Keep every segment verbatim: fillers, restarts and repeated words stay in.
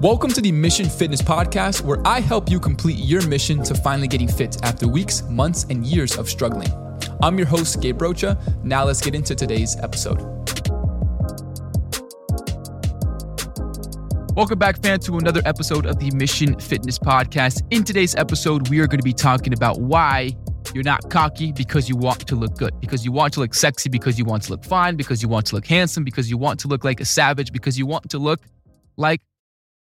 Welcome to the Mission Fitness Podcast, where I help you complete your mission to finally getting fit after weeks, months, and years of struggling. I'm your host, Gabe Rocha. Now let's get into today's episode. Welcome back, fans, to another episode of the Mission Fitness Podcast. In today's episode, we are going to be talking about why you're not cocky because you want to look good, because you want to look sexy, because you want to look fine, because you want to look handsome, because you want to look like a savage, because you want to look like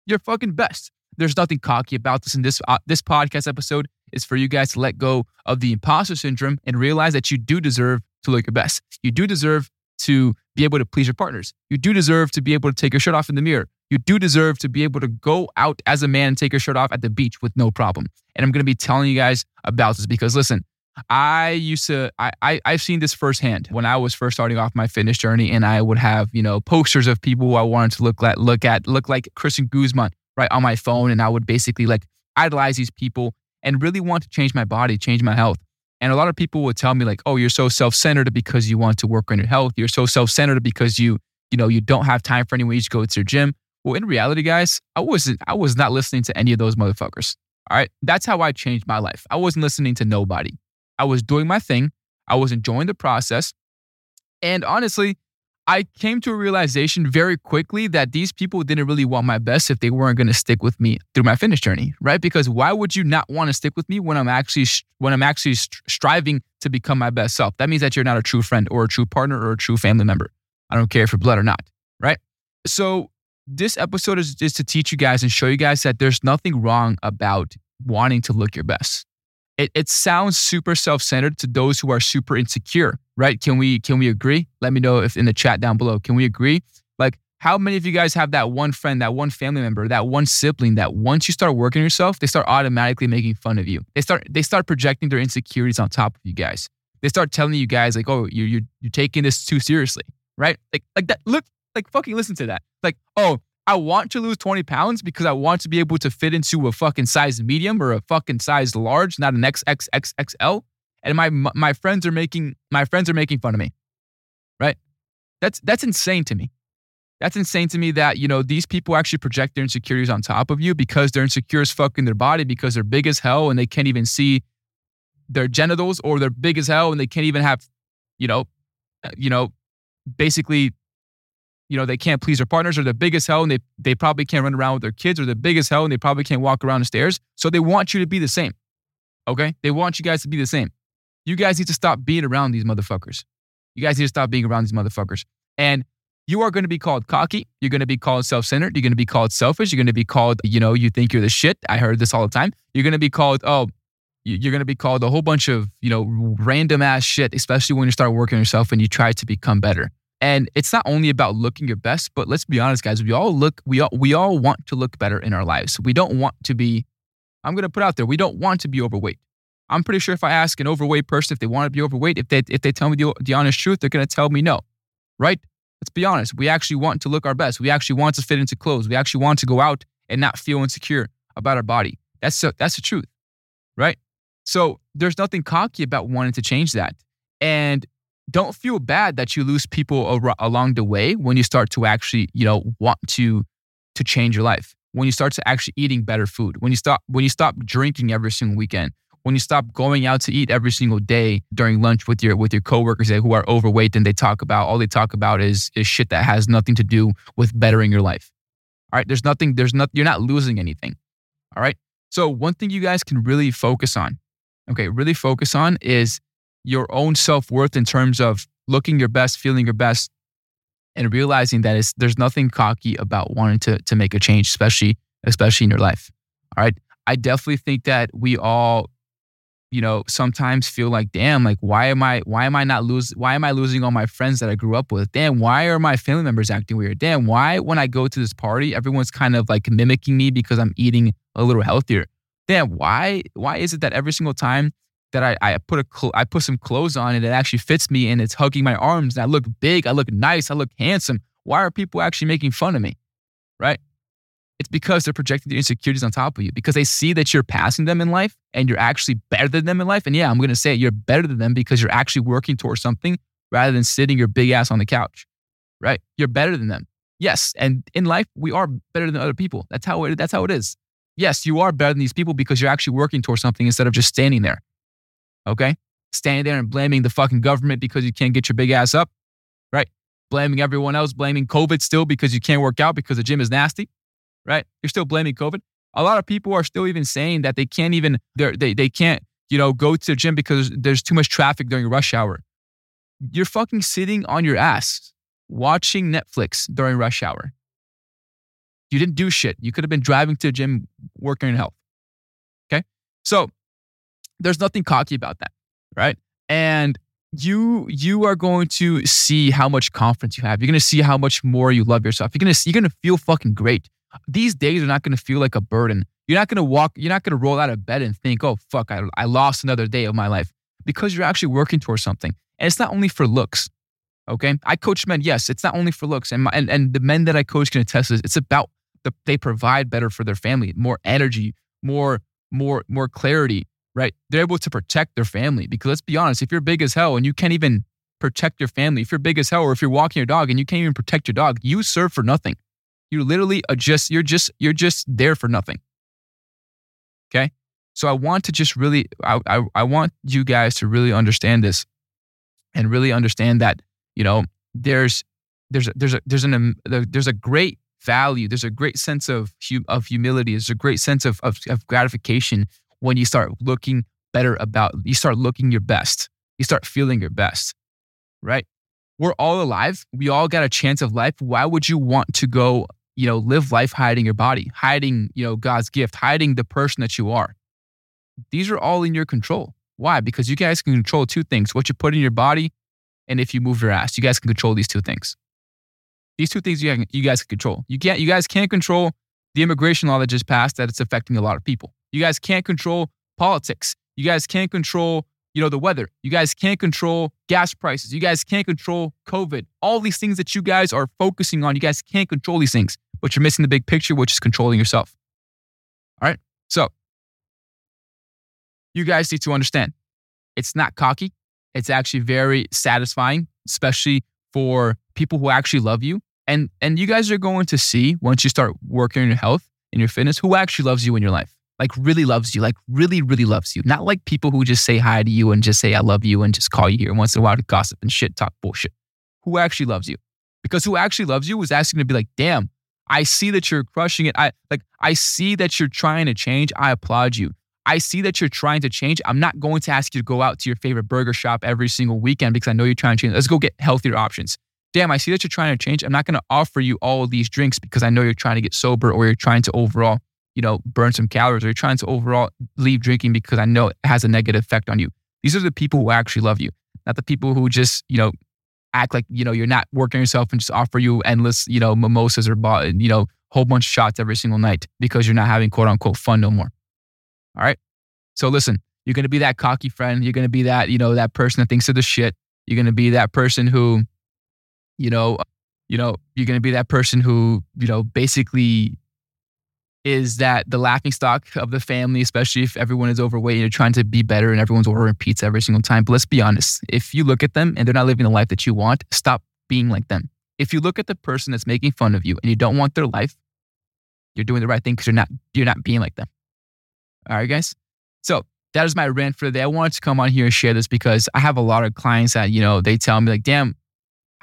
your fucking best. There's nothing cocky about this. And this uh, this podcast episode is for you guys to let go of the imposter syndrome and realize that you do deserve to look your best. You do deserve to be able to please your partners. You do deserve to be able to take your shirt off in the mirror. You do deserve to be able to go out as a man and take your shirt off at the beach with no problem. And I'm going to be telling you guys about this because, listen, I used to, I, I, I've seen this firsthand when I was first starting off my fitness journey, and I would have, you know, posters of people who I wanted to look at, look at, look like Christian Guzman, right, on my phone. And I would basically like idolize these people and really want to change my body, change my health. And a lot of people would tell me like, oh, you're so self-centered because you want to work on your health. You're so self-centered because you, you know, you don't have time for anyone. You just go to your gym. Well, in reality, guys, I wasn't, I was not listening to any of those motherfuckers. All right. That's how I changed my life. I wasn't listening to nobody. I was doing my thing. I was enjoying the process. And honestly, I came to a realization very quickly that these people didn't really want my best if they weren't going to stick with me through my fitness journey, right? Because why would you not want to stick with me when I'm actually when I'm actually striving to become my best self? That means that you're not a true friend or a true partner or a true family member. I don't care if you're blood or not, right? So this episode is just to teach you guys and show you guys that there's nothing wrong about wanting to look your best. It, it sounds super self-centered to those who are super insecure, right? Can we can we agree? Let me know if in the chat down below. Can we agree? Like, how many of you guys have that one friend, that one family member, that one sibling that once you start working yourself, they start automatically making fun of you. They start they start projecting their insecurities on top of you guys. They start telling you guys like, oh, you you you're taking this too seriously, right? Like like that. Look, like fucking listen to that. Like, oh, I want to lose twenty pounds because I want to be able to fit into a fucking size medium or a fucking size large, not an triple X L. And my my friends are making my friends are making fun of me, right? That's that's insane to me. That's insane to me that, you know, these people actually project their insecurities on top of you because they're insecure as fuck in their body because they're big as hell and they can't even see their genitals, or they're big as hell and they can't even have, you know, you know, basically. You know, they can't please their partners, or they're big as hell and they they probably can't run around with their kids, or they're big as hell and they probably can't walk around the stairs. So they want you to be the same. Okay? They want you guys to be the same. You guys need to stop being around these motherfuckers. You guys need to stop being around these motherfuckers. And you are going to be called cocky. You're going to be called self-centered. You're going to be called selfish. You're going to be called, you know, you think you're the shit. I heard this all the time. You're going to be called, oh, you're going to be called a whole bunch of, you know, random ass shit, especially when you start working on yourself and you try to become better. And it's not only about looking your best, but let's be honest, guys. We all look, we all we all want to look better in our lives. We don't want to be, I'm going to put out there, we don't want to be overweight. I'm pretty sure if I ask an overweight person if they want to be overweight, if they if they tell me the, the honest truth, they're going to tell me no, right? Let's be honest. We actually want to look our best. We actually want to fit into clothes. We actually want to go out and not feel insecure about our body. That's so, that's the truth, right? So there's nothing cocky about wanting to change that. And don't feel bad that you lose people ar- along the way when you start to actually, you know, want to to change your life. When you start to actually eating better food. When you stop when you stop drinking every single weekend. When you stop going out to eat every single day during lunch with your with your coworkers who are overweight and they talk about all they talk about is is shit that has nothing to do with bettering your life. All right, there's nothing there's not you're not losing anything. All right? So one thing you guys can really focus on. Okay, really focus on is your own self-worth in terms of looking your best, feeling your best, and realizing that it's, there's nothing cocky about wanting to to make a change, especially especially in your life. All right. I definitely think that we all, you know, sometimes feel like, damn, like why am I why am I not lose why am I losing all my friends that I grew up with? Damn, why are my family members acting weird? Damn, why when I go to this party, everyone's kind of like mimicking me because I'm eating a little healthier? Damn, why why is it that every single time that I, I put a cl- I put some clothes on and it actually fits me and it's hugging my arms and I look big, I look nice, I look handsome. Why are people actually making fun of me, right? It's because they're projecting their insecurities on top of you because they see that you're passing them in life and you're actually better than them in life. And yeah, I'm going to say you're better than them because you're actually working towards something rather than sitting your big ass on the couch, right? You're better than them. Yes. And in life, we are better than other people. That's how it, that's how it is. Yes, you are better than these people because you're actually working towards something instead of just standing there. Okay? Standing there and blaming the fucking government because you can't get your big ass up, right? Blaming everyone else, blaming COVID still because you can't work out because the gym is nasty, right? You're still blaming COVID. A lot of people are still even saying that they can't even, they they can't, you know, go to the gym because there's too much traffic during rush hour. You're fucking sitting on your ass watching Netflix during rush hour. You didn't do shit. You could have been driving to the gym, working on health. Okay? So there's nothing cocky about that, right? And you you are going to see how much confidence you have. You're going to see how much more you love yourself. You're going to you're going to feel fucking great. These days are not going to feel like a burden. You're not going to walk, you're not going to roll out of bed and think, "Oh fuck, I I lost another day of my life." Because you're actually working towards something. And it's not only for looks. Okay? I coach men, yes, it's not only for looks. And my, and, and the men that I coach can attest to this. It's about the, they provide better for their family, more energy, more more more clarity, right? They're able to protect their family because let's be honest, if you're big as hell and you can't even protect your family, if you're big as hell or if you're walking your dog and you can't even protect your dog, you serve for nothing. You literally are just, you're just, you're just there for nothing. Okay. So I want to just really, I, I, I want you guys to really understand this and really understand that, you know, there's, there's, there's a, there's an, there's a great value. There's a great sense of, of humility. There's a great sense of, of, of gratification when you start looking better about, you start looking your best, you start feeling your best, right? We're all alive. We all got a chance of life. Why would you want to go, you know, live life hiding your body, hiding, you know, God's gift, hiding the person that you are? These are all in your control. Why? Because you guys can control two things, what you put in your body and if you move your ass. You guys can control these two things. These two things you, you guys can control. You can't, you guys can't control the immigration law that just passed that it's affecting a lot of people. You guys can't control politics. You guys can't control, you know, the weather. You guys can't control gas prices. You guys can't control COVID. All these things that you guys are focusing on, you guys can't control these things, but you're missing the big picture, which is controlling yourself. All right. So you guys need to understand it's not cocky. It's actually very satisfying, especially for people who actually love you. And, and you guys are going to see once you start working on your health and your fitness, who actually loves you in your life. Like really loves you, like really, really loves you. Not like people who just say hi to you and just say, I love you and just call you here once in a while to gossip and shit, talk bullshit. Who actually loves you? Because who actually loves you is asking to be like, damn, I see that you're crushing it. I like, I see that you're trying to change. I applaud you. I see that you're trying to change. I'm not going to ask you to go out to your favorite burger shop every single weekend because I know you're trying to change. Let's go get healthier options. Damn, I see that you're trying to change. I'm not going to offer you all of these drinks because I know you're trying to get sober or you're trying to overall, you know, burn some calories, or you're trying to overall leave drinking because I know it has a negative effect on you. These are the people who actually love you, not the people who just, you know, act like, you know, you're not working yourself and just offer you endless, you know, mimosas or, you know, whole bunch of shots every single night because you're not having quote unquote fun no more. All right. So listen, you're going to be that cocky friend. You're going to be that, you know, that person that thinks of the shit. You're going to be that person who, you know, you know, you're going to be that person who, you know, basically is that the laughingstock of the family, especially if everyone is overweight and you're trying to be better and everyone's ordering pizza every single time. But let's be honest, if you look at them and they're not living the life that you want, stop being like them. If you look at the person that's making fun of you and you don't want their life, you're doing the right thing because you're not, you're not being like them. All right, guys? So that is my rant for today. I wanted to come on here and share this because I have a lot of clients that, you know, they tell me like, damn,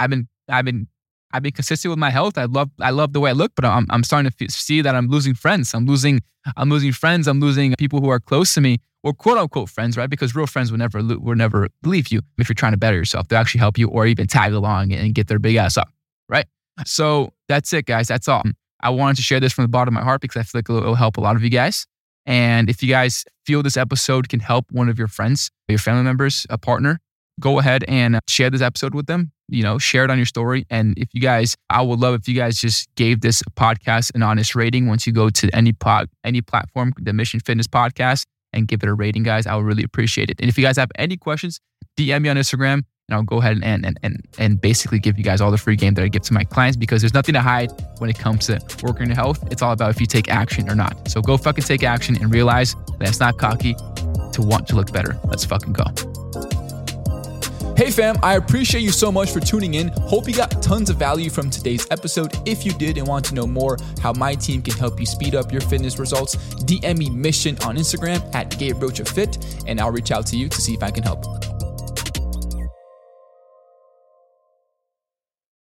I've been, I've been, I've been consistent with my health. I love, I love the way I look, but I'm, I'm starting to f- see that I'm losing friends. I'm losing, I'm losing friends. I'm losing people who are close to me, or quote unquote friends, right? Because real friends will never, lo- will never leave you if you're trying to better yourself. They'll actually help you, or even tag along and get their big ass up, right? So that's it, guys. That's all. I wanted to share this from the bottom of my heart because I feel like it'll, it'll help a lot of you guys. And if you guys feel this episode can help one of your friends, your family members, a partner, go ahead and share this episode with them. You know, share it on your story. And if you guys, I would love if you guys just gave this podcast an honest rating. Once you go to any pod, any platform, the Mission Fitness Podcast, and give it a rating, guys, I would really appreciate it. And if you guys have any questions, D M me on Instagram and I'll go ahead and, and, and, and basically give you guys all the free game that I give to my clients because there's nothing to hide when it comes to working your health. It's all about if you take action or not. So go fucking take action and realize that it's not cocky to want to look better. Let's fucking go. Hey fam, I appreciate you so much for tuning in. Hope you got tons of value from today's episode. If you did and want to know more how my team can help you speed up your fitness results, D M me Mission on Instagram at Gabe Rocha Fit, and I'll reach out to you to see if I can help.